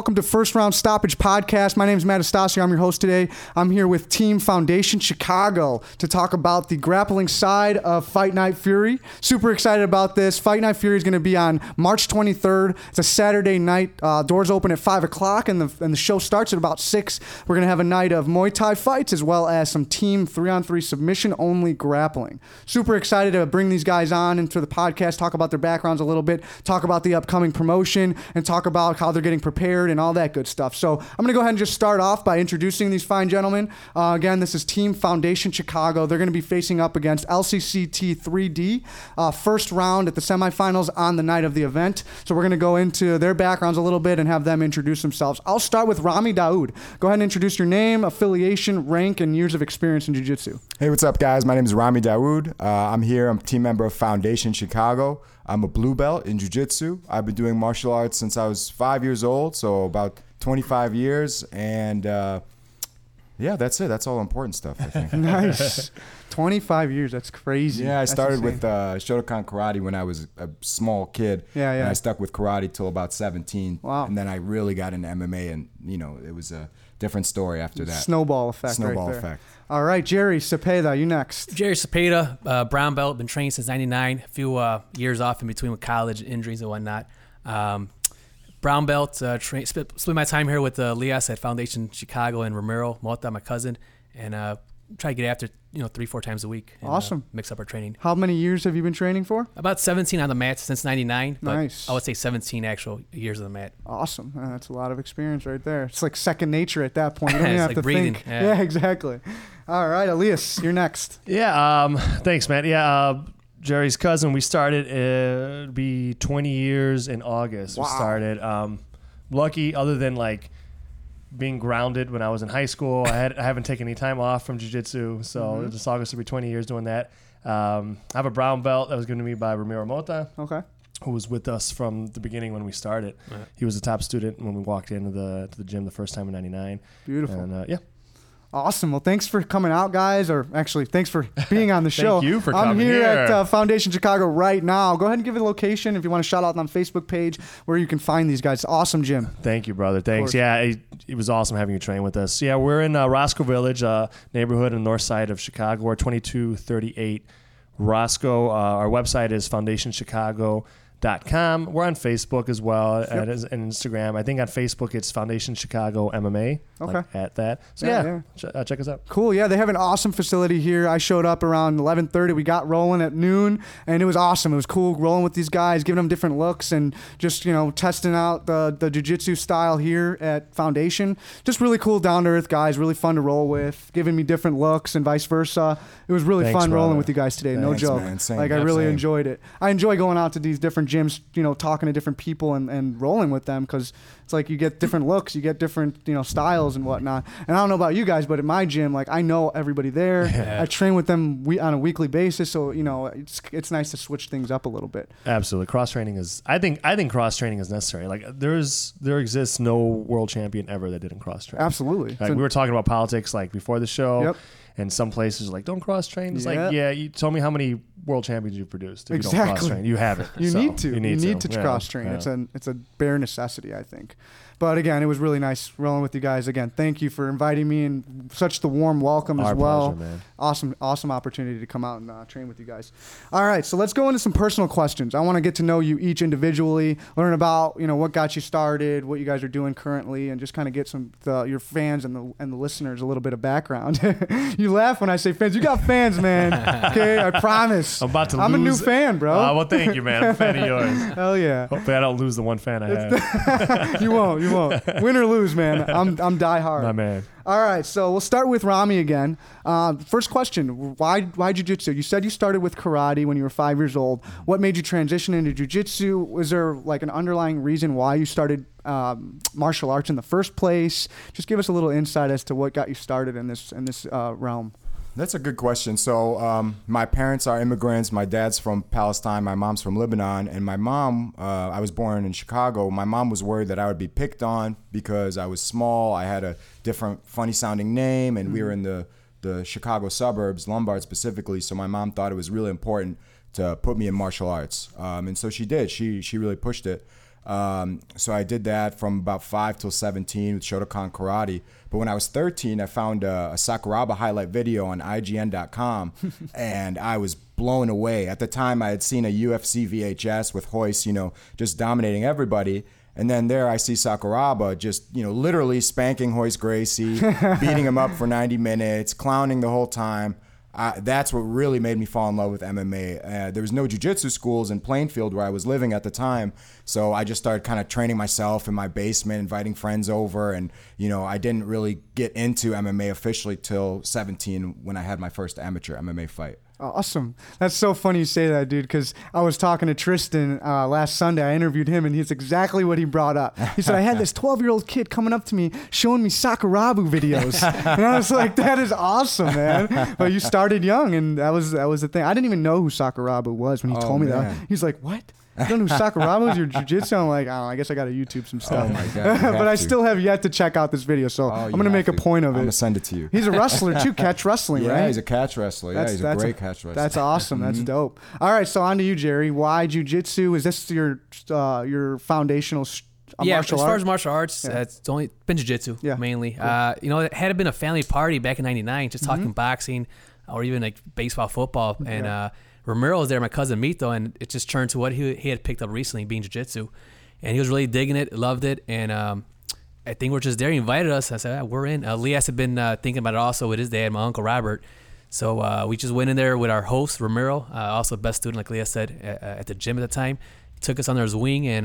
welcome to First Round Stoppage Podcast. My name is Mat Astacio. I'm your host today. I'm here with Team Foundation Chicago to talk about the grappling side of Fight Night Fury. Super excited about this. Fight Night Fury is going to be on March 23rd. It's a Saturday night. Doors open at 5 o'clock and the show starts at about 6. We're going to have a night of Muay Thai fights as well as some team 3-on-3 submission-only grappling. Super excited to bring these guys on into the podcast, talk about their backgrounds a little bit, talk about the upcoming promotion, and talk about how they're getting prepared and all that good stuff. So I'm going to go ahead and just start off by introducing these fine gentlemen. Again, this is Team Foundation Chicago. They're going to be facing up against LCCT3D, first round at the semifinals on the night of the event. So we're going to go into their backgrounds a little bit and have them introduce themselves. I'll start with Rami Daoud. Go ahead and introduce your name, affiliation, rank, and years of experience in jiu-jitsu. Hey, what's up, guys? My name is Rami Daoud. I'm here. I'm a team member of Foundation Chicago. I'm a blue belt in jiu-jitsu. I've been doing martial arts since I was 5 years old, so about 25 years. And yeah, that's it. That's all important stuff, I think. Nice. 25 years. That's crazy. Yeah, I started with Shotokan karate when I was a small kid. Yeah, yeah. And I stuck with karate till about 17. Wow. And then I really got into MMA, and you know, it was a different story after that. Snowball effect. Snowball right effect. All right, Jerry Cepeda, you next. Jerry Cepeda, brown belt, been training since 99, a few years off in between with college injuries and whatnot. Brown belt, spent my time here with Elias at Foundation Chicago and Ramiro Mota, my cousin, and try to get after 3-4 times a week. And, awesome. Mix up our training. How many years have you been training for? About 17 on the mat since 99. But nice. I would say 17 actual years on the mat. Awesome. That's a lot of experience right there. It's like second nature at that point. You don't even have like to breathing. Think. Yeah, exactly. All right, Elias, you're next. Yeah. Thanks, Matt. Yeah. Jerry's cousin. We started. It'd be 20 years in August. Wow. We started. Lucky, other than like being grounded when I was in high school, I haven't taken any time off from jiu-jitsu, so This August will be 20 years doing that. I have a brown belt that was given to me by Ramiro Mota, who was with us from the beginning when we started. Right. He was a top student when we walked into the gym the first time in '99. Beautiful. And, yeah. Awesome. Well, thanks for coming out, guys. Or actually, thanks for being on the show. Thank you for coming. I'm here at Foundation Chicago right now. Go ahead and give it a location if you want to shout out on the Facebook page where you can find these guys. Awesome, Jim. Thank you, brother. Thanks. Yeah, it was awesome having you train with us. Yeah, we're in Roscoe Village, neighborhood on the north side of Chicago. We're 2238 Roscoe. Our website is foundationchicago.com. We're on Facebook as well and Instagram. I think on Facebook it's Foundation Chicago MMA. Okay. Like at that. So check us out. Cool. Yeah, they have an awesome facility here. I showed up around 11:30. We got rolling at noon, and it was awesome. It was cool rolling with these guys, giving them different looks, and just testing out the jiu-jitsu style here at Foundation. Just really cool, down to earth guys. Really fun to roll with, giving me different looks and vice versa. It was really fun rolling with you guys today. Thanks, no joke. Man, I really enjoyed it. I enjoy going out to these different gyms, talking to different people and rolling with them, because it's like you get different looks, you get different styles and whatnot. And I don't know about you guys, but at my gym, like, I know everybody there. I train with them on a weekly basis, so it's nice to switch things up a little bit. Absolutely. Cross training is I think cross training is necessary. Like, there exists no world champion ever that didn't cross train. Absolutely. Like, we were talking about politics like before the show. Yep. And some places are like, don't cross-train. It's like, yeah, you tell me how many world champions you've produced. If you don't cross-train. You haven't. You need to cross-train. Yeah. It's a bare necessity, I think. But again, it was really nice rolling with you guys. Again, thank you for inviting me, and such the warm welcome. Our as well. Pleasure, man. Awesome opportunity to come out and train with you guys. All right, so let's go into some personal questions. I want to get to know you each individually, learn about what got you started, what you guys are doing currently, and just kind of get your fans and the listeners a little bit of background. You laugh when I say fans. You got fans, man. Okay, I promise. I'm a new fan, bro. Well, thank you, man. I'm a fan of yours. Hell yeah. Hopefully, I don't lose the one fan I have. You won't. Win or lose, man. I'm die hard. My man. All right, so we'll start with Rami again. First question: Why jiu-jitsu? You said you started with karate when you were 5 years old. What made you transition into jiu-jitsu? Was there like an underlying reason why you started martial arts in the first place? Just give us a little insight as to what got you started in this realm. That's a good question. So my parents are immigrants. My dad's from Palestine. My mom's from Lebanon. And my mom, I was born in Chicago. My mom was worried that I would be picked on because I was small. I had a different funny sounding name, and we were in the Chicago suburbs, Lombard specifically. So my mom thought it was really important to put me in martial arts. And so she did. She really pushed it. So I did that from about 5 till 17 with Shotokan Karate. But when I was 13, I found a Sakuraba highlight video on IGN.com, and I was blown away. At the time, I had seen a UFC VHS with Royce, you know, just dominating everybody. And then there I see Sakuraba just, you know, literally spanking Royce Gracie, beating him up for 90 minutes, clowning the whole time. That's what really made me fall in love with MMA. There was no jiu-jitsu schools in Plainfield where I was living at the time, so I just started kind of training myself in my basement, inviting friends over, and you know, I didn't really get into MMA officially till 17 when I had my first amateur MMA fight. Awesome. That's so funny you say that, dude, because I was talking to Tristan last Sunday. I interviewed him, and he's exactly what he brought up. He said, I had this 12-year-old kid coming up to me showing me Sakurabu videos. And I was like, that is awesome, man. But you started young, and that was the thing. I didn't even know who Sakurabu was when he told me that. He's like, what? You don't know Sakuraba is your jiu-jitsu? I'm like, oh, I guess I got to YouTube some stuff. Oh my God, but I still have yet to check out this video, so I'm going to make a point of it. I'm going to send it to you. He's a wrestler, too. Catch wrestling, right? Yeah, he's a catch wrestler. He's a great catch wrestler. That's awesome. That's dope. All right, so on to you, Jerry. Why jiu-jitsu? Is this your foundational martial art? As far as martial arts, it's only been jiu-jitsu, mainly. Cool. It had been a family party back in 99, just talking boxing or even like baseball, football, and... Ramiro was there, my cousin Mito, and it just turned to what he had picked up recently, being jiu-jitsu. And he was really digging it, loved it, and I think we're just there. He invited us. I said, we're in. Elias had been thinking about it also with his dad, my uncle Robert. So we just went in there with our host, Ramiro, also best student, like Elias said, at the gym at the time. He took us under his wing, and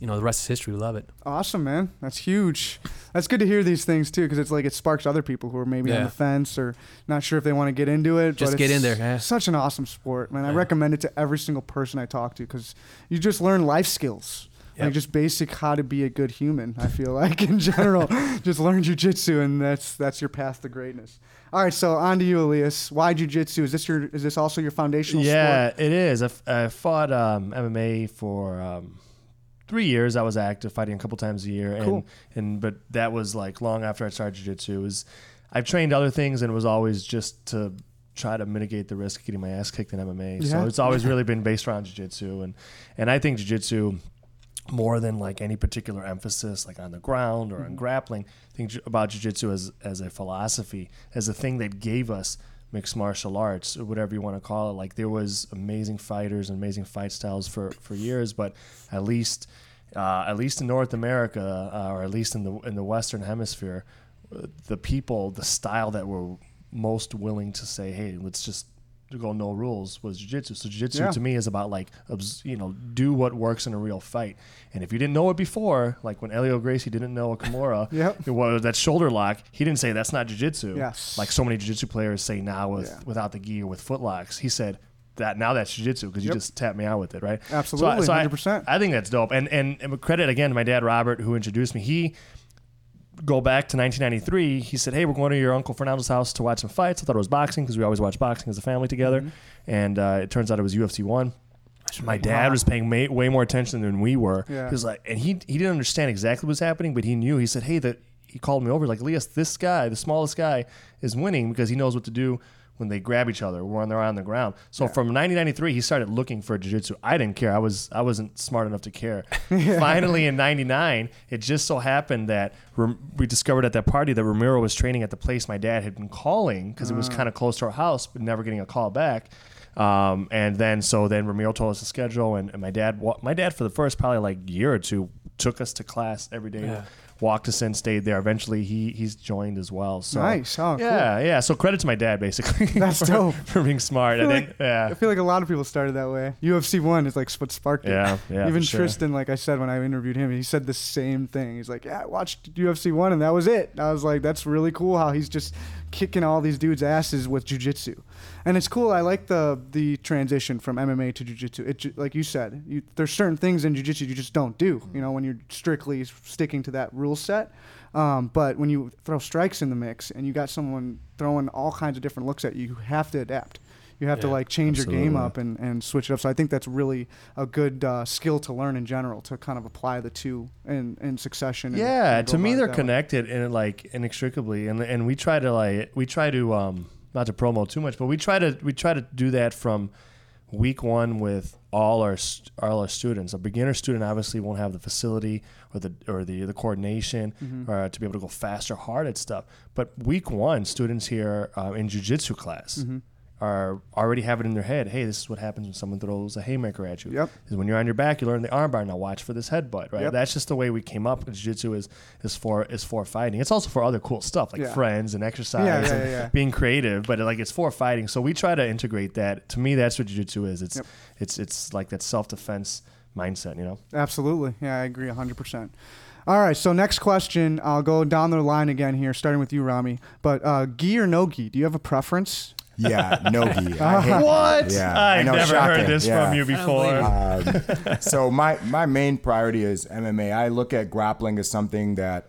the rest is history. We love it. Awesome, man. That's huge. That's good to hear these things, too, because it's like it sparks other people who are maybe on the fence or not sure if they want to get into it. Just get in there. Yeah. Such an awesome sport, man. Yeah. I recommend it to every single person I talk to because you just learn life skills. Yep. Like just basic how to be a good human, I feel like, in general. Just learn jiu-jitsu, and that's your path to greatness. All right, so on to you, Elias. Why jiu-jitsu? Is this also your foundational sport? Yeah, it is. I fought MMA for... 3 years I was active, fighting a couple times a year. Cool. But that was like long after I started jiu-jitsu. I've trained other things, and it was always just to try to mitigate the risk of getting my ass kicked in MMA. Yeah. So it's always really been based around jiu-jitsu. And I think jiu-jitsu, more than like any particular emphasis like on the ground or on grappling, think about jiu-jitsu as a philosophy, as a thing that gave us mixed martial arts, or whatever you want to call it. Like there was amazing fighters and amazing fight styles for years, but at least in North America, or at least in the Western Hemisphere, the people, the style that were most willing to say, hey, let's just go no rules, was jiu-jitsu. So jiu-jitsu to me is about like, do what works in a real fight. And if you didn't know it before, like when Elio Gracie didn't know a Kimura, that shoulder lock, he didn't say that's not jiu-jitsu. Yes. Like so many jiu-jitsu players say now without the gi or with foot locks. He said, that's jiu-jitsu because you just tapped me out with it, right? Absolutely, so 100%. I think that's dope. And credit again to my dad, Robert, who introduced me. He... Go back to 1993, he said, hey, we're going to your Uncle Fernando's house to watch some fights. I thought it was boxing because we always watch boxing as a family together. Mm-hmm. And it turns out it was UFC 1. My dad was paying way more attention than we were. Yeah. He was like, and he didn't understand exactly what was happening, but he knew. He said, hey, he called me over like, Elias, this guy, the smallest guy, is winning because he knows what to do when they grab each other, when they're on the ground. So from 1993, he started looking for jiu-jitsu. I didn't care. I wasn't smart enough to care. Finally, in 99, it just so happened that we discovered at that party that Ramiro was training at the place my dad had been calling because it was kind of close to our house, but never getting a call back. And then Ramiro told us the schedule, and my dad for the first probably like year or two took us to class every day. Yeah. Walked us in, stayed there. Eventually, he's joined as well. So nice. Oh, yeah, cool. Yeah. So credit to my dad, basically. That's dope for being smart. I feel like a lot of people started that way. UFC 1 is like what sparked it. Yeah. Even Tristan, like I said when I interviewed him, he said the same thing. He's like, I watched UFC 1 and that was it. And I was like, that's really cool how he's just kicking all these dudes' asses with jiu-jitsu. And it's cool. I like the transition from MMA to jiu-jitsu. It, like you said, there's certain things in jiu-jitsu you just don't do, when you're strictly sticking to that rule set. But when you throw strikes in the mix and you got someone throwing all kinds of different looks at you, you have to adapt. You have to like change your game up and switch it up. So I think that's really a good skill to learn in general, to kind of apply the two in succession. Yeah, to me they're connected and like inextricably. And we try to not to promo too much, but we try to do that from week one with all our students. A beginner student obviously won't have the facility or the coordination to be able to go fast or hard at stuff. But week one, students here in jiu-jitsu class are already have it in their head. Hey, this is what happens when someone throws a haymaker at you. Yep. When you're on your back, you learn the armbar. Now watch for this headbutt. Right. Yep. That's just the way we came up. Jiu-jitsu is for fighting. It's also for other cool stuff like friends and exercise and being creative. But it's for fighting. So we try to integrate that. To me, that's what jiu-jitsu is. It's it's like that self-defense mindset. You know. Absolutely. Yeah, I agree 100%. All right, so next question. I'll go down the line again here, starting with you, Rami. But gi or no gi? Do you have a preference? Yeah, no gi. What? Yeah, I've never heard this from you before. So my main priority is MMA. I look at grappling as something that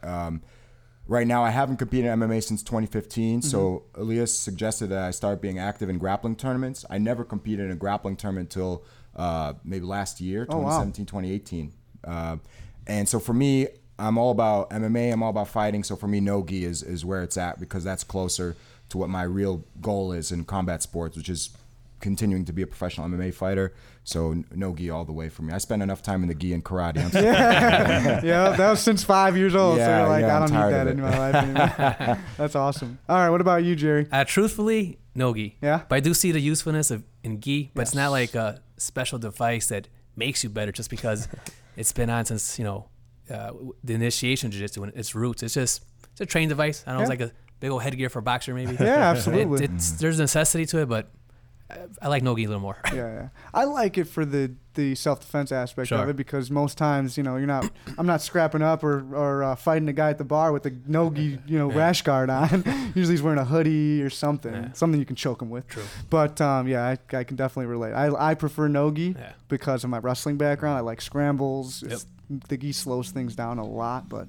right now I haven't competed in MMA since 2015. So Elias suggested that I start being active in grappling tournaments. I never competed in a grappling tournament until maybe last year, 2017, 2018. And so for me, I'm all about MMA. I'm all about fighting. So for me, no gi is where it's at because that's closer to what my real goal is in combat sports, which is continuing to be a professional MMA fighter. So no gi all the way for me. I spent enough time in the gi and karate. That was since 5 years old. Yeah, so you're like, I don't need that in my life anymore. That's awesome. All right, what about you, Jerry? Truthfully, no gi. Yeah? But I do see the usefulness in gi, but it's not like a special device that makes you better just because it's been on since, the initiation of jiu-jitsu and its roots. It's a training device. I don't know, it's like a big old headgear for a boxer, maybe. Yeah, absolutely. There's a necessity to it, but I like no gi a little more. Yeah. I like it for the self-defense aspect of it because most times, I'm not scrapping up or fighting a guy at the bar with a no gi, rash guard on. Usually he's wearing a hoodie or something you can choke him with. True. But I can definitely relate. I prefer no gi because of my wrestling background. I like scrambles. The gi slows things down a lot, but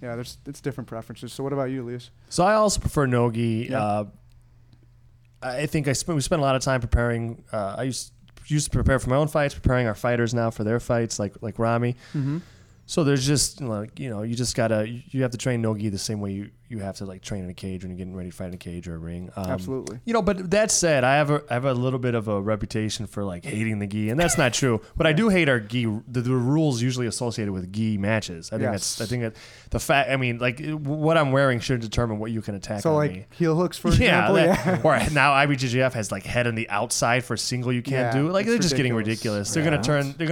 yeah, it's different preferences. So what about you, Elias? So I also prefer no gi. Yeah. I think we spent a lot of time preparing. I used to prepare for my own fights, preparing our fighters now for their fights, like Rami. Mm-hmm. So there's just you just gotta you have to train no gi the same way you have to train in a cage when you're getting ready to fight in a cage or a ring. Absolutely. But that said, I have a little bit of a reputation for hating the gi, and that's not true. But I do hate our gi, the rules usually associated with gi matches. I think what I'm wearing should determine what you can attack. So on me. Heel hooks for example. Or now IBJJF has head on the outside for single you can't do. They're just getting ridiculous. They're gonna turn. They're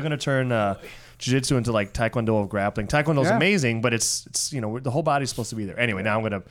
gonna turn. Jiu-jitsu into Taekwondo of grappling. Taekwondo is amazing, but it's the whole body's supposed to be there. Anyway, now I'm gonna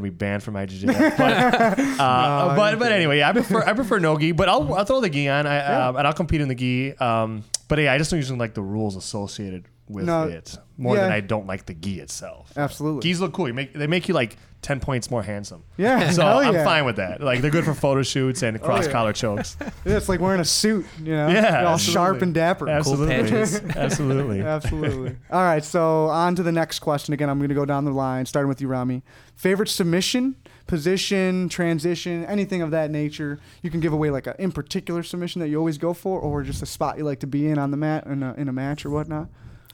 be banned from my jiu-jitsu. But anyway, I prefer no gi, but I'll throw the gi on. And I'll compete in the gi. But yeah, I just don't usually like the rules associated with it more than I don't like the gi itself. Absolutely, gis look cool. They make you 10 points more handsome. Yeah, so I'm fine with that. They're good for photo shoots and cross collar chokes. Yeah, it's like wearing a suit. All absolutely. Sharp and dapper. Absolutely, cool absolutely, absolutely. All right, so on to the next question. Again, I'm going to go down the line, starting with you, Rami. Favorite submission, position, transition, anything of that nature. You can give away an in particular submission that you always go for, or just a spot you like to be in on the mat in a match or whatnot.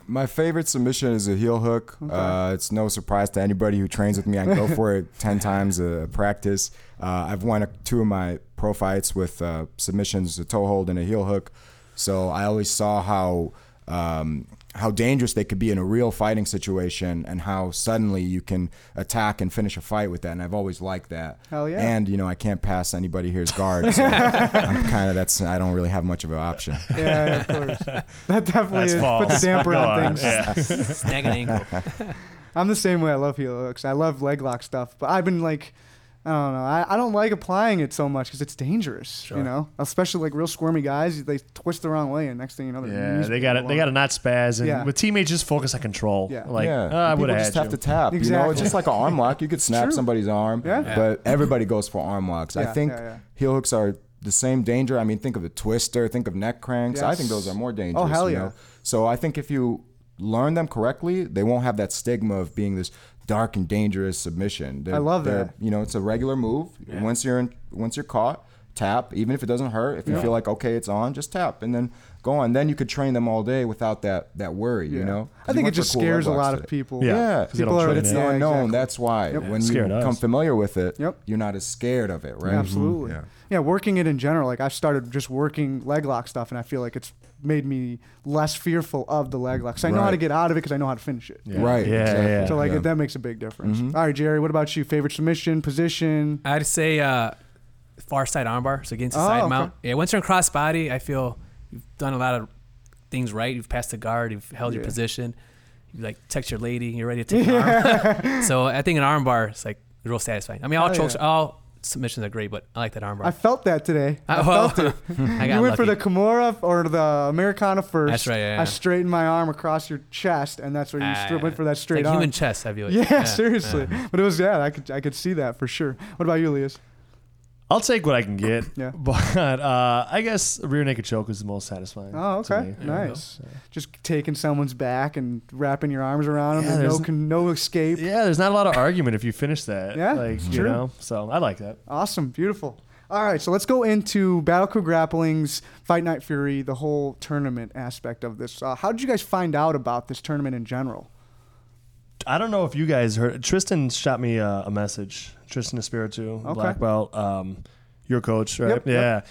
My favorite submission is a heel hook. Okay. It's no surprise to anybody who trains with me. I go for it 10 times a practice. I've won two of my pro fights with submissions, a toe hold and a heel hook. So I always saw how dangerous they could be in a real fighting situation and how suddenly you can attack and finish a fight with that. And I've always liked that. Hell yeah. And, I can't pass anybody here's guard. So I'm I don't really have much of an option. Yeah, of course. That definitely puts a damper on things. Yeah. Snag an ankle. I'm the same way. I love heel hooks. I love leg lock stuff, but I've been I don't know. I don't like applying it so much because it's dangerous, Especially real squirmy guys, they twist the wrong way, and next thing you know, they got to not spaz. And with teammates, just focus on control. Yeah, I would just have to tap. Exactly. It's just like an arm lock. You could snap somebody's arm, but everybody goes for arm locks. Yeah, I think heel hooks are the same danger. I mean, think of the twister, think of neck cranks. Yes. I think those are more dangerous. Oh hell yeah! So I think if you learn them correctly, they won't have that stigma of being this dark and dangerous submission. I love that. It's a regular move. Yeah. Once you're caught, tap, even if it doesn't hurt. If you feel like, okay, it's on, just tap and then go on. Then you could train them all day without that worry, you know? I think it just scares a lot of people. Yeah. People are, but it's the unknown. That's why. When you become familiar with it, you're not as scared of it, right? Absolutely. Yeah, working it in general. Like, I've started just working leg lock stuff, and I feel like it's made me less fearful of the leg lock. So I know how to get out of it because I know how to finish it. Yeah. Right. Yeah, exactly. So, like, that makes a big difference. Mm-hmm. All right, Jerry, what about you? Favorite submission, position? I'd say far side armbar. So against the side mount. Yeah, once you're in cross body, I feel you've done a lot of things right. You've passed the guard. You've held your position. You, like, text your lady. You're ready to take an arm. So I think an armbar is, like, real satisfying. I mean, all chokes, all submissions are great, but I like that armbar. I felt that today. I felt it. I got you went lucky for the Kimura or the Americana first. That's right. Yeah, I straightened my arm across your chest, and that's where you went for that straight like arm. Human chest, I feel like. Yeah, seriously. But it was I could see that for sure. What about you, Elias? I'll take what I can get. But I guess a rear naked choke is the most satisfying. Oh, okay. Nice. Yeah. Just taking someone's back and wrapping your arms around them. There's no escape. Yeah, there's not a lot of argument if you finish that. Yeah, like, you know, so I like that. Awesome. Beautiful. All right, so let's go into Battle Crew Grappling's Fight Night Fury, the whole tournament aspect of this. How did you guys find out about this tournament in general? I don't know if you guys heard. Tristan shot me a message. Tristan Espiritu, black belt, your coach, right? Yep.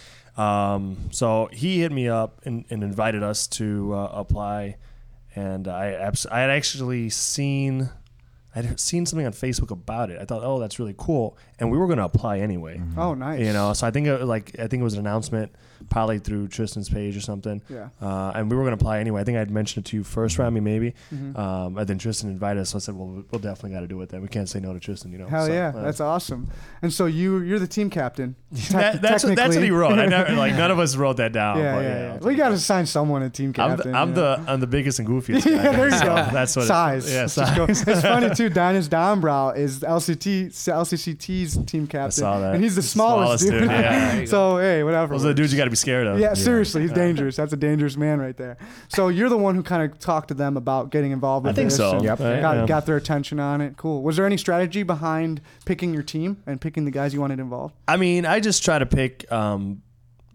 So he hit me up and invited us to apply, and I had actually seen something on Facebook about it. I thought, oh, that's really cool, and we were going to apply anyway. Mm-hmm. Oh, nice. You know, so I think it was an announcement, probably through Tristan's page or something. Yeah. And we were going to apply anyway. I think I'd mentioned it to you first, Rami, maybe. Mm-hmm. And then Tristan invited us, so I said, well, we'll definitely got to do it then. We can't say no to Tristan, you know. Hell yeah, that's awesome. And so you're the team captain. That's what he wrote. I never, like, none of us wrote that down. We got to assign someone a team captain. I'm the biggest and goofiest guy. Yeah, there you go. That's what size. Size. It's funny too. Dennis Dombrow is LCCT's team captain. I saw that. And he's the smallest dude. Yeah, so, hey, whatever. Those are the dudes you got to be scared of. Yeah, seriously. He's dangerous. That's a dangerous man right there. So you're the one who kind of talked to them about getting involved with this. I think so. Yep. Got their attention on it. Cool. Was there any strategy behind picking your team and picking the guys you wanted involved? I mean, I just try to pick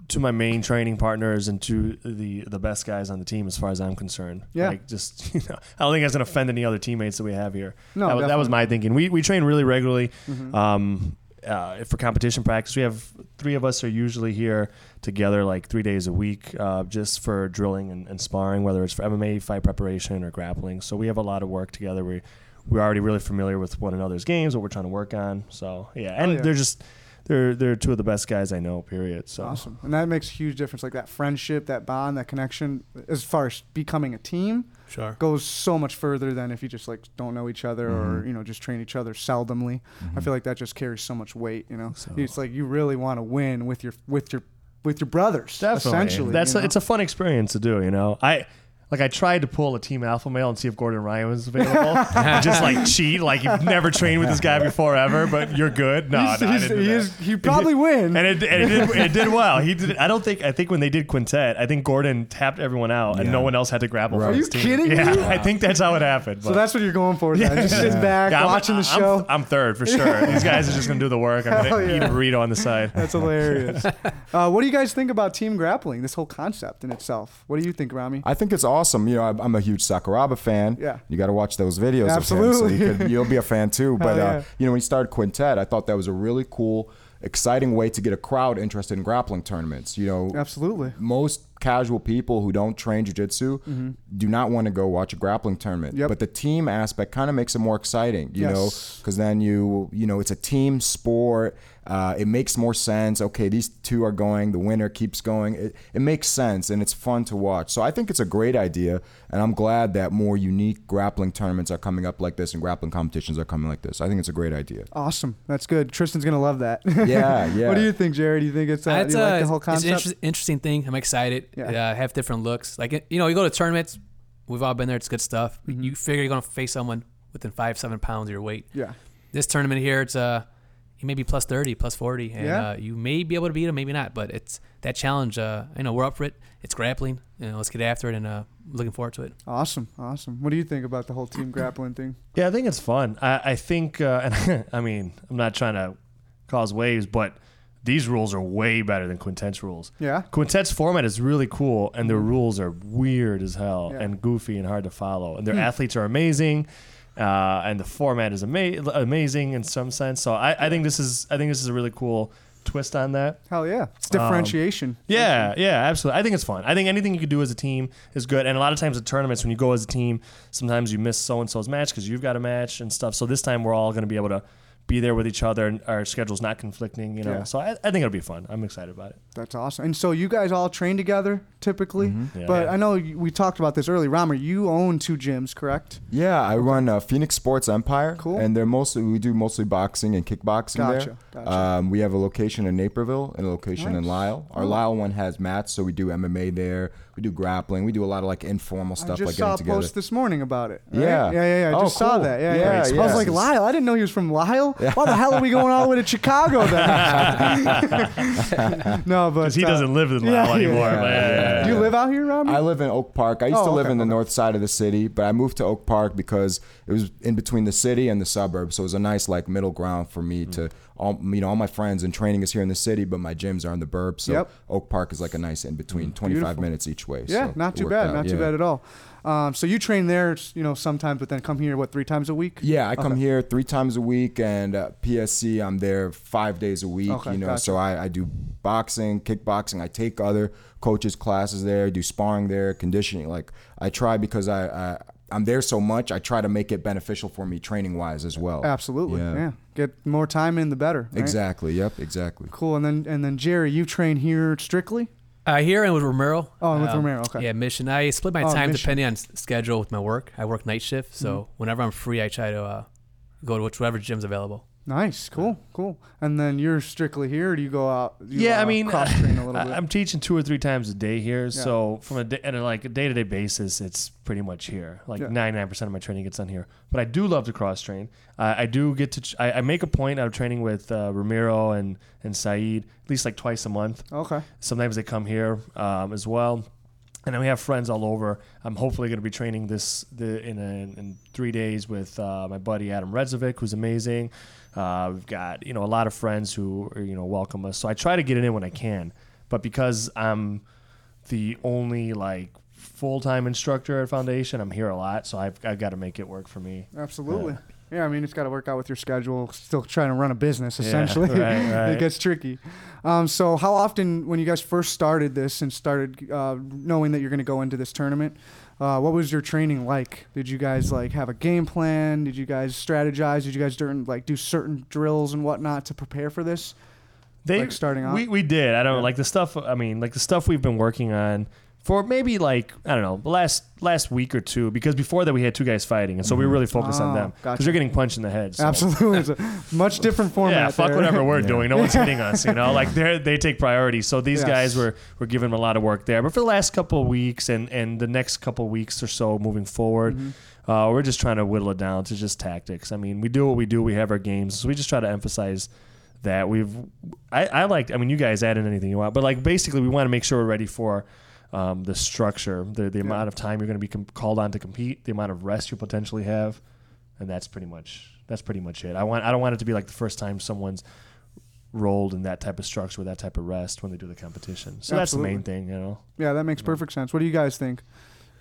to my main training partners and to the best guys on the team as far as I'm concerned. Yeah. Like, just, you know, I don't think that's going to offend any other teammates that we have here. No, that was my thinking. We train really regularly. Mm-hmm. For competition practice, we have three of us are usually here together like 3 days a week just for drilling and sparring, whether it's for MMA, fight preparation, or grappling. So we have a lot of work together. We're already really familiar with one another's games, what we're trying to work on. So, yeah. And they're two of the best guys I know, period. So awesome. And that makes a huge difference, like that friendship, that bond, that connection, as far as becoming a team. Sure. Goes so much further than if you just like don't know each other mm-hmm. or, you know, just train each other seldomly. Mm-hmm. I feel like that just carries so much weight, you know. So. It's like you really want to win with your brothers. Definitely. Essentially. It's a fun experience to do, you know. I tried to pull a team alpha male and see if Gordon Ryan was available. Just like cheat, like you've never trained with this guy before ever, but you're good. No, I didn't do that. He'd probably win. And it did well. He did. I think when they did Quintet, I think Gordon tapped everyone out and no one else had to grapple for his team. Are you kidding me? Yeah, I think that's how it happened. But. So that's what you're going for now. Just sit back, watching the show. I'm third for sure. These guys are just going to do the work. I'm going to eat a burrito on the side. That's hilarious. What do you guys think about team grappling, this whole concept in itself? What do you think, Rami? I think it's awesome. You know, I'm a huge Sakuraba fan. Yeah. You got to watch those videos of him. So you'll be a fan too. But, you know, when he started Quintet, I thought that was a really cool, exciting way to get a crowd interested in grappling tournaments. You know, absolutely. Most casual people who don't train jiu-jitsu mm-hmm. do not want to go watch a grappling tournament. Yep. But the team aspect kind of makes it more exciting, you know, because then you know, it's a team sport. It makes more sense. Okay, these two are going. The winner keeps going. It makes sense, and it's fun to watch. So I think it's a great idea, and I'm glad that more unique grappling tournaments are coming up like this and grappling competitions are coming like this. I think it's a great idea. Awesome. That's good. Tristan's going to love that. Yeah. What do you think, Jared? Do you think do you like the whole concept? It's an interesting thing. I'm excited. Yeah. Have different looks. Like, you know, you go to tournaments. We've all been there. It's good stuff. Mm-hmm. You figure you're going to face someone within 5-7 pounds of your weight. Yeah. This tournament here, it's you may be plus 30, plus 40, and you may be able to beat him, maybe not. But it's that challenge. You know, we're up for it. It's grappling. You know, let's get after it, and looking forward to it. Awesome. What do you think about the whole team grappling thing? Yeah, I think it's fun. I think, and I mean, I'm not trying to cause waves, but these rules are way better than Quintet's rules. Yeah. Quintet's format is really cool, and their rules are weird as hell and goofy and hard to follow. And their athletes are amazing, and the format is amazing in some sense. So I think this is a really cool twist on that. Hell yeah, it's differentiation. Yeah, absolutely. I think it's fun. I think anything you could do as a team is good. And a lot of times at tournaments, when you go as a team, sometimes you miss so and so's match because you've got a match and stuff. So this time we're all going to be able to be there with each other, and our schedule's not conflicting, you know. Yeah. So I think it'll be fun. I'm excited about it. That's awesome. And so you guys all train together typically, but I know we talked about this earlier. Rami, you own two gyms, correct? Yeah, I run Phoenix Sports Empire. Cool. And we do mostly boxing and kickboxing. Gotcha. We have a location in Naperville and a location in Lisle. Our Lisle one has mats, so we do MMA there. We do grappling. We do a lot of like informal stuff. Like getting together. I just saw a post this morning about it. Right? Yeah. I just saw that. Yeah. I was like, Lisle. I didn't know he was from Lisle. Why the hell are we going all the way to Chicago then? No, but because he doesn't live in Lisle anymore. Yeah. Do you live out here, Robbie? I live in Oak Park. I used to live in the north side of the city, but I moved to Oak Park because it was in between the city and the suburbs. So it was a nice like middle ground for me to. All my friends and training is here in the city, but my gyms are in the burbs. So Oak Park is like a nice in between, 25 minutes each way. Yeah, so not too bad. Not too bad at all. So you train there, you know, sometimes, but then come here, what, 3 times a week? Yeah, I come here 3 times a week, and PSC, I'm there 5 days a week. Okay, you know, gotcha. So I do boxing, kickboxing. I take other coaches' classes there, do sparring there, conditioning. Like I try because I'm there so much, I try to make it beneficial for me training-wise as well. Absolutely, yeah. Get more time in, the better. Right? Exactly, exactly. Cool, and then Jerry, you train here strictly? Here and with Ramiro. Oh, and with Ramiro, okay. Yeah, Mission. I split my time depending on schedule with my work. I work night shift, so whenever I'm free, I try to go to whichever gym's available. Nice, cool. And then you're strictly here, or do you go out? I mean, cross-train a little bit? I'm teaching 2 or 3 times a day here, so from a day-to-day basis, it's pretty much here. Like 99% of my training gets done here. But I do love to cross-train. I do get to. I make a point out of training with Ramiro and Saeed at least like twice a month. Okay. Sometimes they come here as well. And then we have friends all over. I'm hopefully going to be training in 3 days with my buddy Adam Redzovic, who's amazing. We've got a lot of friends who welcome us. So I try to get it in when I can. But because I'm the only full-time instructor at Foundation, I'm here a lot. So I've got to make it work for me. Absolutely. Yeah, I mean, it's got to work out with your schedule. Still trying to run a business, essentially. Yeah, right. It gets tricky. So how often, when you guys first started this and started knowing that you're going to go into this tournament, what was your training like? Did you guys have a game plan? Did you guys strategize? Did you guys do certain drills and whatnot to prepare for this? Starting off, we did. I don't the stuff. I mean, the stuff we've been working on for maybe the last week or two, because before that we had two guys fighting, and so we really focused on them because they're getting punched in the head. So. Absolutely, it's a much different format. Yeah, fuck whatever we're doing. No one's hitting us, they take priority. So these guys were giving them a lot of work there. But for the last couple of weeks and the next couple of weeks or so moving forward, we're just trying to whittle it down to just tactics. I mean, we do what we do. We have our games, so we just try to emphasize that you guys add in anything you want, but basically we want to make sure we're ready for. The structure, the amount of time you're going to be called on to compete, the amount of rest you potentially have, and that's pretty much it. I don't want it to be the first time someone's rolled in that type of structure with that type of rest when they do the competition. So that's the main thing, Yeah, that makes perfect sense. What do you guys think?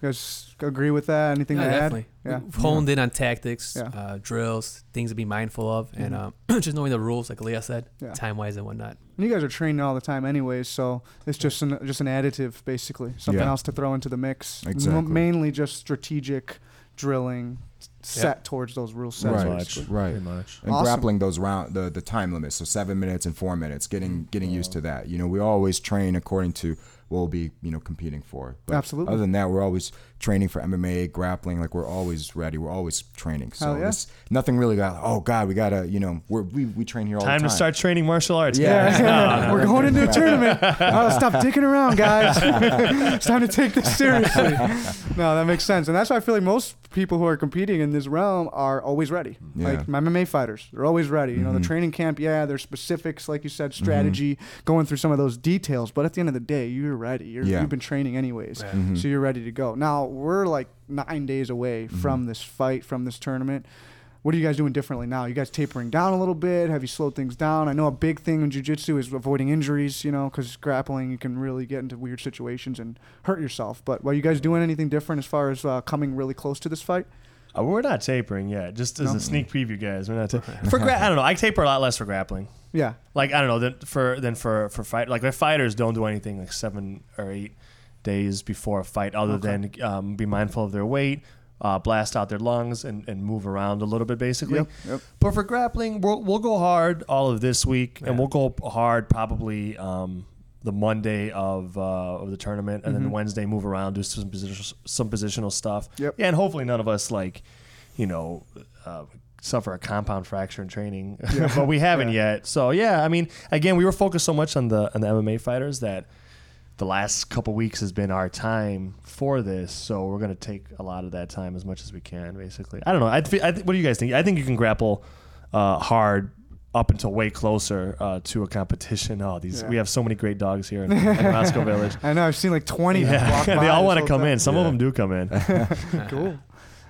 You guys agree with that? Anything to add? Yeah, we've honed in on tactics, drills, things to be mindful of, and just knowing the rules, like Elias said, time-wise and whatnot. And you guys are training all the time anyways, so it's just an additive, basically, something else to throw into the mix. Exactly. Mainly just strategic drilling set towards those rule sets. Right. Pretty much. And grappling those the time limits, so 7 minutes and 4 minutes, getting used to that. We always train according to what we'll be competing for. But absolutely. Other than that, we're always training for MMA, grappling. We're always ready. We're always training. So it's nothing really got. Oh God, we gotta. We train here all the time. Time to start training martial arts. Yeah. We're going into a tournament. Stop dicking around, guys. It's time to take this seriously. No, that makes sense, and that's why I feel like most people who are competing in this realm are always ready. Yeah. My MMA fighters, they're always ready. The training camp. Yeah, there's specifics, like you said, strategy, going through some of those details. But at the end of the day, you're ready. You've been training anyways, so you're ready to go. Now we're 9 days away from this fight, from this tournament. What are you guys doing differently now? Are you guys tapering down a little bit? Have you slowed things down? I know a big thing in jiu-jitsu is avoiding injuries, you know, because grappling, you can really get into weird situations and hurt yourself. But are you guys doing anything different as far as coming really close to this fight? We're not tapering yet. Just as a sneak preview, guys, we're not tapering. I don't know. I taper a lot less for grappling. Yeah. Like, I don't know, than for fight. Like, the fighters don't do anything like 7 or 8 days before a fight other than be mindful of their weight, blast out their lungs and move around a little bit, basically. Yep. But for grappling, we'll go hard all of this week, and we'll go hard probably the Monday of the tournament, and then Wednesday move around, do some positional stuff. Yep. Yeah, and hopefully none of us suffer a compound fracture in training, but we haven't yet. So I mean, again, we were focused so much on the MMA fighters that the last couple weeks has been our time for this, so we're going to take a lot of that time as much as we can, basically. I don't know. What do you guys think? I think you can grapple hard up until way closer to a competition. Oh, we have so many great dogs here in Roscoe Village. I know. I've seen like 20. Yeah. They all want to come in. Some of them do come in. Cool.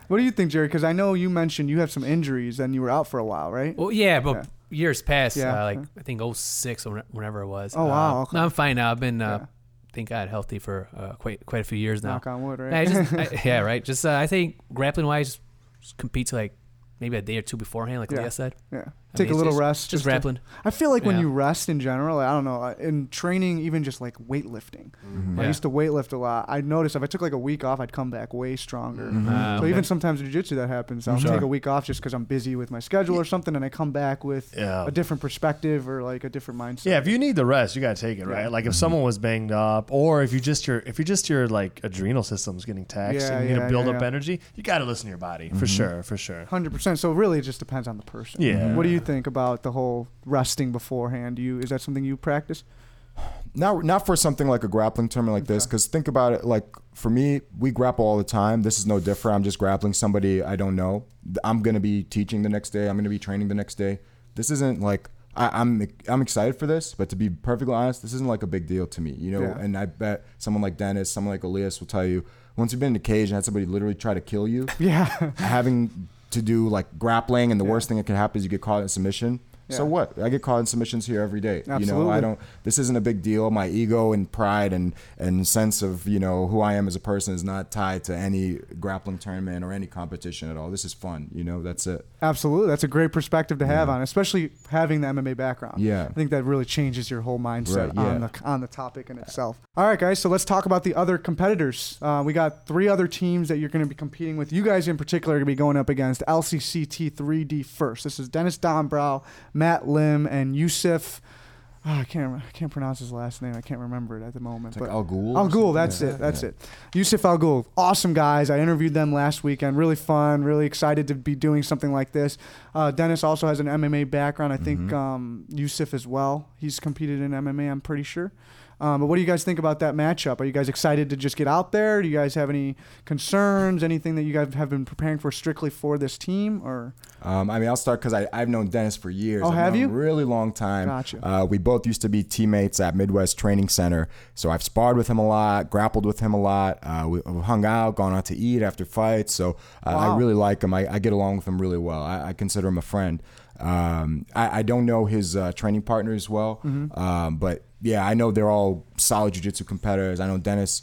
What do you think, Jerry? Because I know you mentioned you have some injuries and you were out for a while, right? Well, yeah, but... Yeah. Years past, I think 06 or whenever it was. Oh, wow. Okay. No, I'm fine now. I've been... thank God healthy for quite a few years now. Knock on wood, right? I think grappling wise, just compete to like maybe a day or two beforehand, like Leah said. Yeah, take a little rest. Just grappling. I feel like when you rest in general, I don't know, in training, even just like weightlifting. Mm-hmm. I used to weightlift a lot. I noticed if I took like a week off, I'd come back way stronger. Mm-hmm. So even sometimes in jiu-jitsu that happens. I'll take a week off just because I'm busy with my schedule or something, and I come back with a different perspective or like a different mindset. Yeah, if you need the rest, you gotta take it, right? Like if someone was banged up, or if you just your like adrenal system's getting taxed and you need to build up energy, you gotta listen to your body for sure. 100%. So really, it just depends on the person. Yeah. What do you think about the whole resting beforehand? Is that something you practice? Not for something like a grappling tournament like this, because think about it, like for me, we grapple all the time. This is no different. I'm just grappling somebody I don't know. I'm going to be teaching the next day. I'm going to be training the next day. This isn't like, I'm excited for this, but to be perfectly honest, this isn't like a big deal to me, you know? Yeah. And I bet someone like Dennis, someone like Elias will tell you, once you've been in a cage and had somebody literally try to kill you, having to do like grappling, and the worst thing that could happen is you get caught in submission. Yeah. So what? I get caught in submissions here every day. Absolutely. You know, this isn't a big deal. My ego and pride and sense of, you know, who I am as a person is not tied to any grappling tournament or any competition at all. This is fun, you know, that's it. Absolutely. That's a great perspective to have on, especially having the MMA background. Yeah. I think that really changes your whole mindset on the topic in itself. All right, guys, so let's talk about the other competitors. We got 3 other teams that you're going to be competing with. You guys in particular are going to be going up against LCCT3D first. This is Dennis Dombrow, Matt Lim, and Youssef. I can't pronounce his last name. I can't remember it at the moment. It's like Al Ghul. Al Ghul, that's it. Youssef Al Ghul. Awesome guys. I interviewed them last weekend. Really fun. Really excited to be doing something like this. Dennis also has an MMA background. I think Youssef as well. He's competed in MMA, I'm pretty sure. But what do you guys think about that matchup? Are you guys excited to just get out there? Do you guys have any concerns, anything that you guys have been preparing for strictly for this team? Or I mean, I'll start because I've known Dennis for years. Oh, have you? A really long time. Gotcha. We both used to be teammates at Midwest Training Center. So I've sparred with him a lot, grappled with him a lot. We hung out, gone out to eat after fights. So I really like him. I get along with him really well. I consider him a friend. I don't know his training partner as well, but yeah, I know they're all solid jiu-jitsu competitors. I know Dennis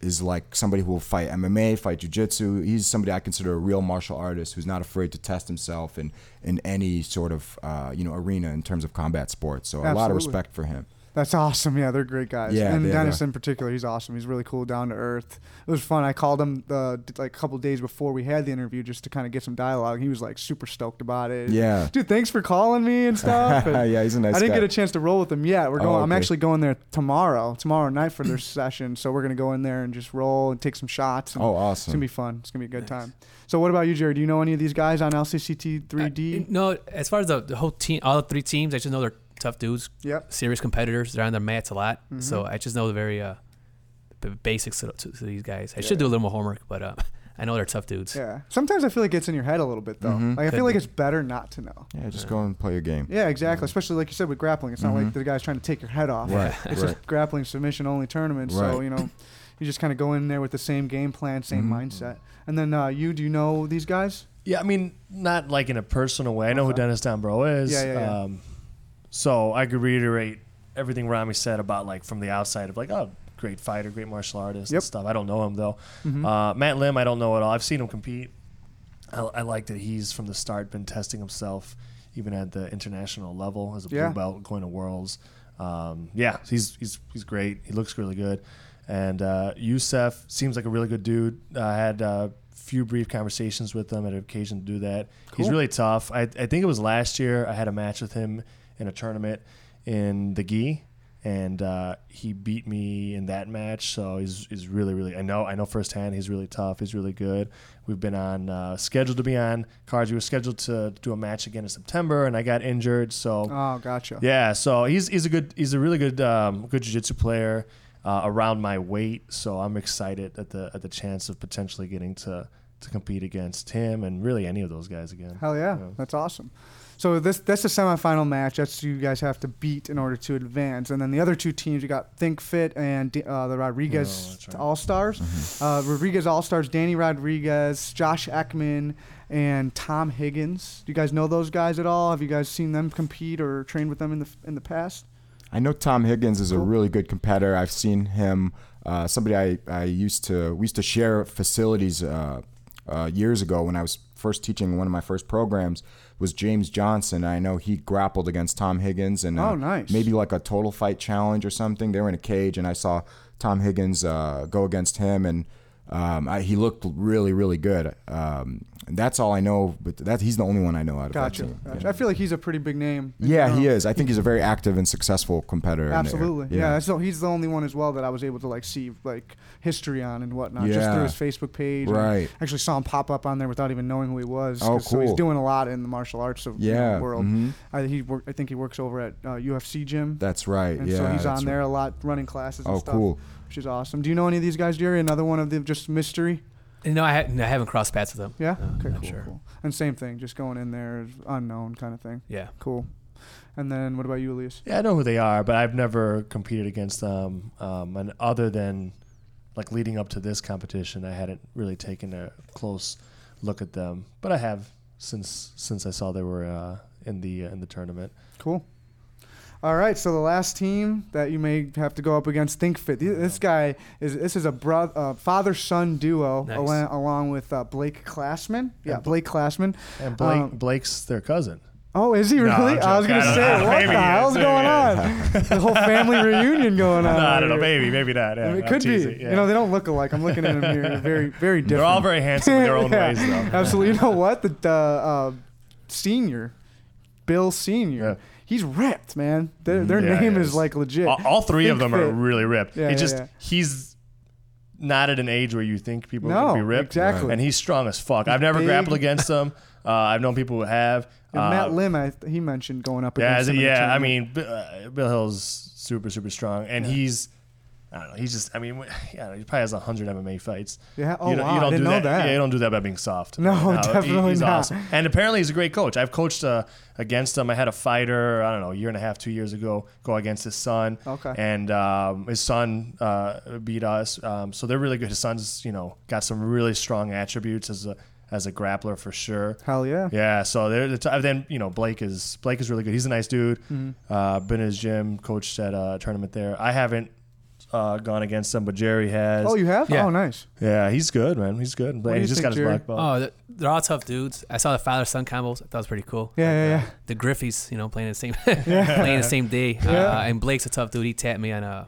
is like somebody who will fight MMA, fight jiu-jitsu. He's somebody I consider a real martial artist who's not afraid to test himself in any sort of arena in terms of combat sports. So a lot of respect for him. That's awesome. Yeah, they're great guys. Yeah, and Dennis in particular, he's awesome. He's really cool, down to earth. It was fun. I called him a couple days before we had the interview just to kind of get some dialogue. He was like super stoked about it. Yeah. Dude, thanks for calling me and stuff. And yeah, he's a nice guy. I didn't get a chance to roll with him yet. We're going. Oh, okay. I'm actually going there tomorrow night for their session. So we're going to go in there and just roll and take some shots. And awesome. It's going to be fun. It's going to be a good time. So what about you, Jerry? Do you know any of these guys on LCCT3D? No, as far as the whole team, all the 3 teams, I just know they're tough dudes, serious competitors. They're on their mats a lot, so I just know the very basics to these guys. I should do a little more homework, but I know they're tough dudes. Yeah. Sometimes I feel like it's in your head a little bit, though. Mm-hmm. Like, I feel like it's better not to know. Yeah, just go and play your game. Yeah, exactly. Yeah. Especially, like you said, with grappling. It's not like the guy's trying to take your head off. Right. It's just grappling submission-only tournament. Right. So, you know, you just kind of go in there with the same game plan, same mindset. And then do you know these guys? Yeah, I mean, not like in a personal way. I know who Dennis Dombrow is. Yeah. So I could reiterate everything Rami said about, like, from the outside of, like, oh, great fighter, great martial artist and stuff. I don't know him, though. Matt Lim, I don't know at all. I've seen him compete. I like that he's, from the start, been testing himself, even at the international level as a blue belt, going to Worlds. He's great. He looks really good. And Youssef seems like a really good dude. I had a few brief conversations with him at an occasion to do that. Cool. He's really tough. I think it was last year I had a match with him in a tournament in the gi. And he beat me in that match, so he's really, really. I know firsthand. He's really tough. He's really good. We've been on scheduled to be on cards. We were scheduled to do a match again in September, and I got injured. So gotcha. Yeah, so he's a really good good jiu-jitsu player around my weight. So I'm excited at the chance of potentially getting to compete against him and really any of those guys again. Hell yeah, you know? That's awesome. So that's the semifinal match. That's who you guys have to beat in order to advance. And then the other two teams, you got ThinkFit and the Rodriguez All-Stars. Rodriguez All-Stars, Danny Rodriguez, Josh Ekman, and Tom Higgins. Do you guys know those guys at all? Have you guys seen them compete or trained with them in the past? I know Tom Higgins is a really good competitor. I've seen him. Somebody we used to share facilities years ago when I was first teaching one of my first programs was James Johnson. I know he grappled against Tom Higgins and maybe like a total fight challenge or something. They were in a cage and I saw Tom Higgins go against him and he looked really, really good. And that's all I know, but he's the only one I know out of that team. Gotcha. Yeah. I feel like he's a pretty big name. Yeah, he is. I think he's a very active and successful competitor. Absolutely. Yeah. So he's the only one as well that I was able to like see like history on and whatnot just through his Facebook page. Right. I actually saw him pop up on there without even knowing who he was. Oh, cool. So he's doing a lot in the martial arts of the world. Mm-hmm. I think he works over at UFC gym. That's right. And so he's on there a lot running classes and stuff. Oh, cool. Which is awesome. Do you know any of these guys, Jerry? Another one of them, just mystery? No, I haven't crossed paths with them. Yeah? Okay, cool. And same thing, just going in there, unknown kind of thing. Yeah. Cool. And then what about you, Elias? Yeah, I know who they are, but I've never competed against them. And other than, like, leading up to this competition, I hadn't really taken a close look at them. But I have since I saw they were in the tournament. Cool. All right, so the last team that you may have to go up against, ThinkFit. This guy is a father-son duo, nice. Along with Blake Klassman. Yeah, Blake Klassman. And Blake's their cousin. Oh, is he really? I was going to say, what the hell's going on? The whole family reunion going on. No, I don't know. Maybe not. Yeah, it could be. Yeah. You know, they don't look alike. I'm looking at them here. Very, very different. They're all very handsome in their own ways, though. Absolutely. You know what? The Bill Sr., he's ripped, man. Their name is like legit. All three of them are really ripped. Yeah, he's not at an age where you think people would be ripped. Exactly. And he's strong as fuck. I've never grappled against him. I've known people who have. And Matt Lim, he mentioned going up against him. Yeah, I mean, Bill Hill's super, super strong. And he's... I don't know. He's just, he probably has 100 MMA fights. Yeah. Oh, wow. I didn't know that. Yeah, you don't do that by being soft. No, definitely he's not. Awesome. And apparently he's a great coach. I've coached against him. I had a fighter, I don't know, a year and a half, 2 years ago, go against his son. Okay. And his son beat us. So they're really good. His son's, got some really strong attributes as a grappler for sure. Hell yeah. Yeah. So Blake is really good. He's a nice dude. Mm-hmm. Been in his gym, coached at a tournament there. I haven't gone against them, but Jerry has. Oh, you have? Yeah. Oh, nice. Yeah, he's good, man. He's good. He just got his black belt. Oh, they're all tough dudes. I saw the father-son combos. I thought it was pretty cool. Yeah, The Griffys, playing the same playing the same day. Yeah. And Blake's a tough dude. He tapped me on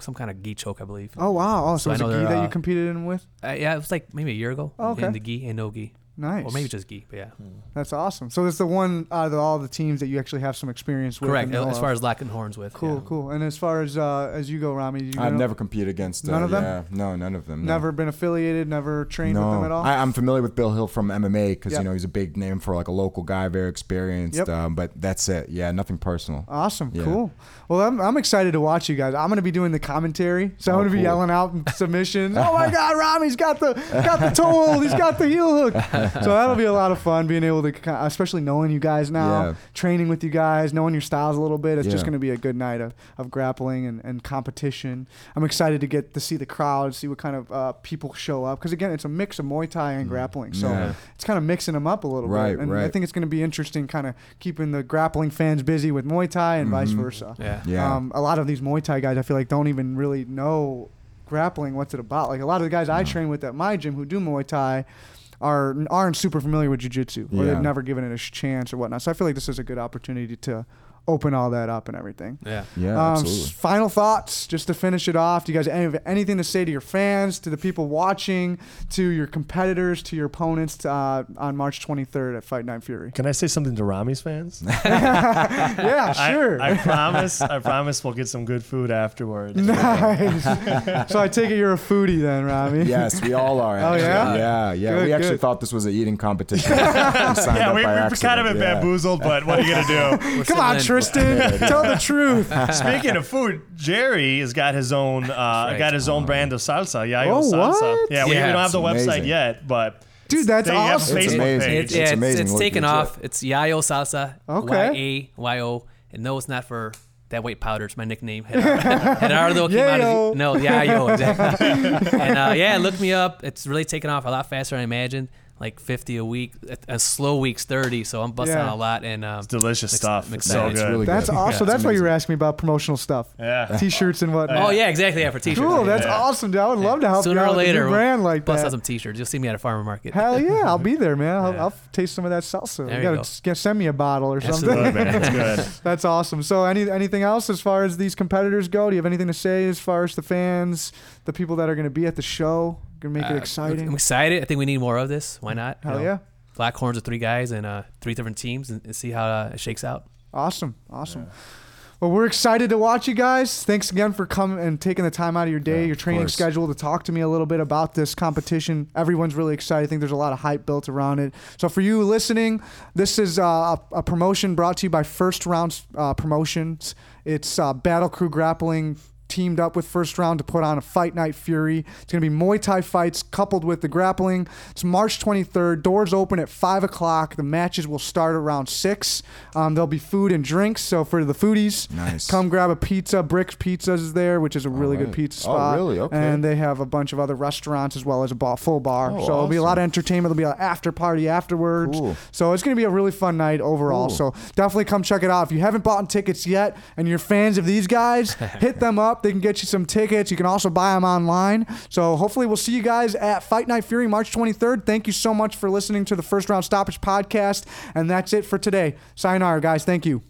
some kind of gi choke, I believe. Oh, wow. Oh, so it was a gi that you competed in with? Yeah, it was like maybe a year ago. Oh, okay. In the gi and no gi. Nice. Or maybe just gi, but yeah. That's awesome. So that's the one out of all the teams that you actually have some experience with. Correct, as far as locking horns with. Cool, yeah. Cool. And as far as you go, Rami, you I've never competed against none of them. Yeah, no, none of them. No. Never been affiliated, never trained with them at all. I'm familiar with Bill Hill from MMA because you know he's a big name for like a local guy, very experienced. Yep. But that's it. Yeah, nothing personal. Awesome, yeah. Cool. Well, I'm excited to watch you guys. I'm going to be doing the commentary, so I'm going to be yelling out submissions. Oh my God, Rami's got the toe hold. He's got the heel hook. So that'll be a lot of fun being able to, especially knowing you guys now, training with you guys, knowing your styles a little bit. It's just going to be a good night of grappling and competition. I'm excited to get to see the crowd, see what kind of people show up. Because again, it's a mix of Muay Thai and grappling. So it's kind of mixing them up a little bit. And I think it's going to be interesting kind of keeping the grappling fans busy with Muay Thai and vice versa. Yeah. Yeah. A lot of these Muay Thai guys, I feel like, don't even really know grappling, what's it about. Like a lot of the guys I train with at my gym who do Muay Thai aren't super familiar with jiu-jitsu or they've never given it a chance or whatnot. So I feel like this is a good opportunity to open all that up and everything. Absolutely. Final thoughts, just to finish it off. Do you guys have anything to say to your fans, to the people watching, to your competitors, to your opponents on March 23rd at Fight Night Fury? Can I say something to Rami's fans? Yeah, sure. I promise we'll get some good food afterwards. Nice. So I take it you're a foodie then, Rami. Yes, we all are. Actually. Oh yeah. Yeah. Good, we actually thought this was an eating competition. we were kind of bamboozled, but what are you gonna do? Come on, Tristan, tell the truth. Speaking of food, Jerry has got his own brand of salsa. Yayo salsa. What? Yeah, we don't have the website yet, but dude, that's awesome. It's amazing. It's taken off. It's Yayo salsa. Okay. Y-A-Y-O. And no, it's not for that white powder. It's my nickname. Gerardo came out of the... No, Yayo, exactly. And look me up. It's really taken off a lot faster than I imagined. Like 50 a week, a slow week's 30, so I'm busting out a lot. And it's delicious stuff. It's so good. It's really that's good. Awesome. Yeah, that's why you were asking me about promotional stuff. Yeah, t-shirts and whatnot. Oh yeah, exactly. Yeah, for t-shirts. Cool. That's awesome, dude. I would love to help sooner you out or later with a brand like that. Bust out some t-shirts. You'll see me at a farmer market. Hell yeah, I'll be there, man. I'll taste some of that salsa. There you gotta send me a bottle or something. Man. That's good. That's awesome. So anything else as far as these competitors go? Do you have anything to say as far as the fans, the people that are going to be at the show? Gonna make it exciting. I'm excited. I think we need more of this. Why not? Hell yeah. Black horns with three guys and three different teams and see how it shakes out. Awesome. Yeah. Well, we're excited to watch you guys. Thanks again for coming and taking the time out of your day, your training schedule, to talk to me a little bit about this competition. Everyone's really excited. I think there's a lot of hype built around it. So for you listening, this is a promotion brought to you by First Round Promotions. It's Battle Crew Grappling teamed up with First Round to put on a Fight Night Fury. It's going to be Muay Thai fights coupled with the grappling. It's March 23rd. Doors open at 5 o'clock. The matches will start around 6. There'll be food and drinks. So for the foodies, come grab a pizza. Bricks Pizzas is there, which is a really good pizza spot. Oh, really? Okay. And they have a bunch of other restaurants as well as a full bar. So there'll be a lot of entertainment. There'll be an after party afterwards. Cool. So it's going to be a really fun night overall. Ooh. So definitely come check it out. If you haven't bought tickets yet and you're fans of these guys, hit them up. They can get you some tickets. You can also buy them online. So hopefully we'll see you guys at Fight Night Fury March 23rd. Thank you so much for listening to the First Round Stoppage podcast. And that's it for today. Sayonara, guys. Thank you.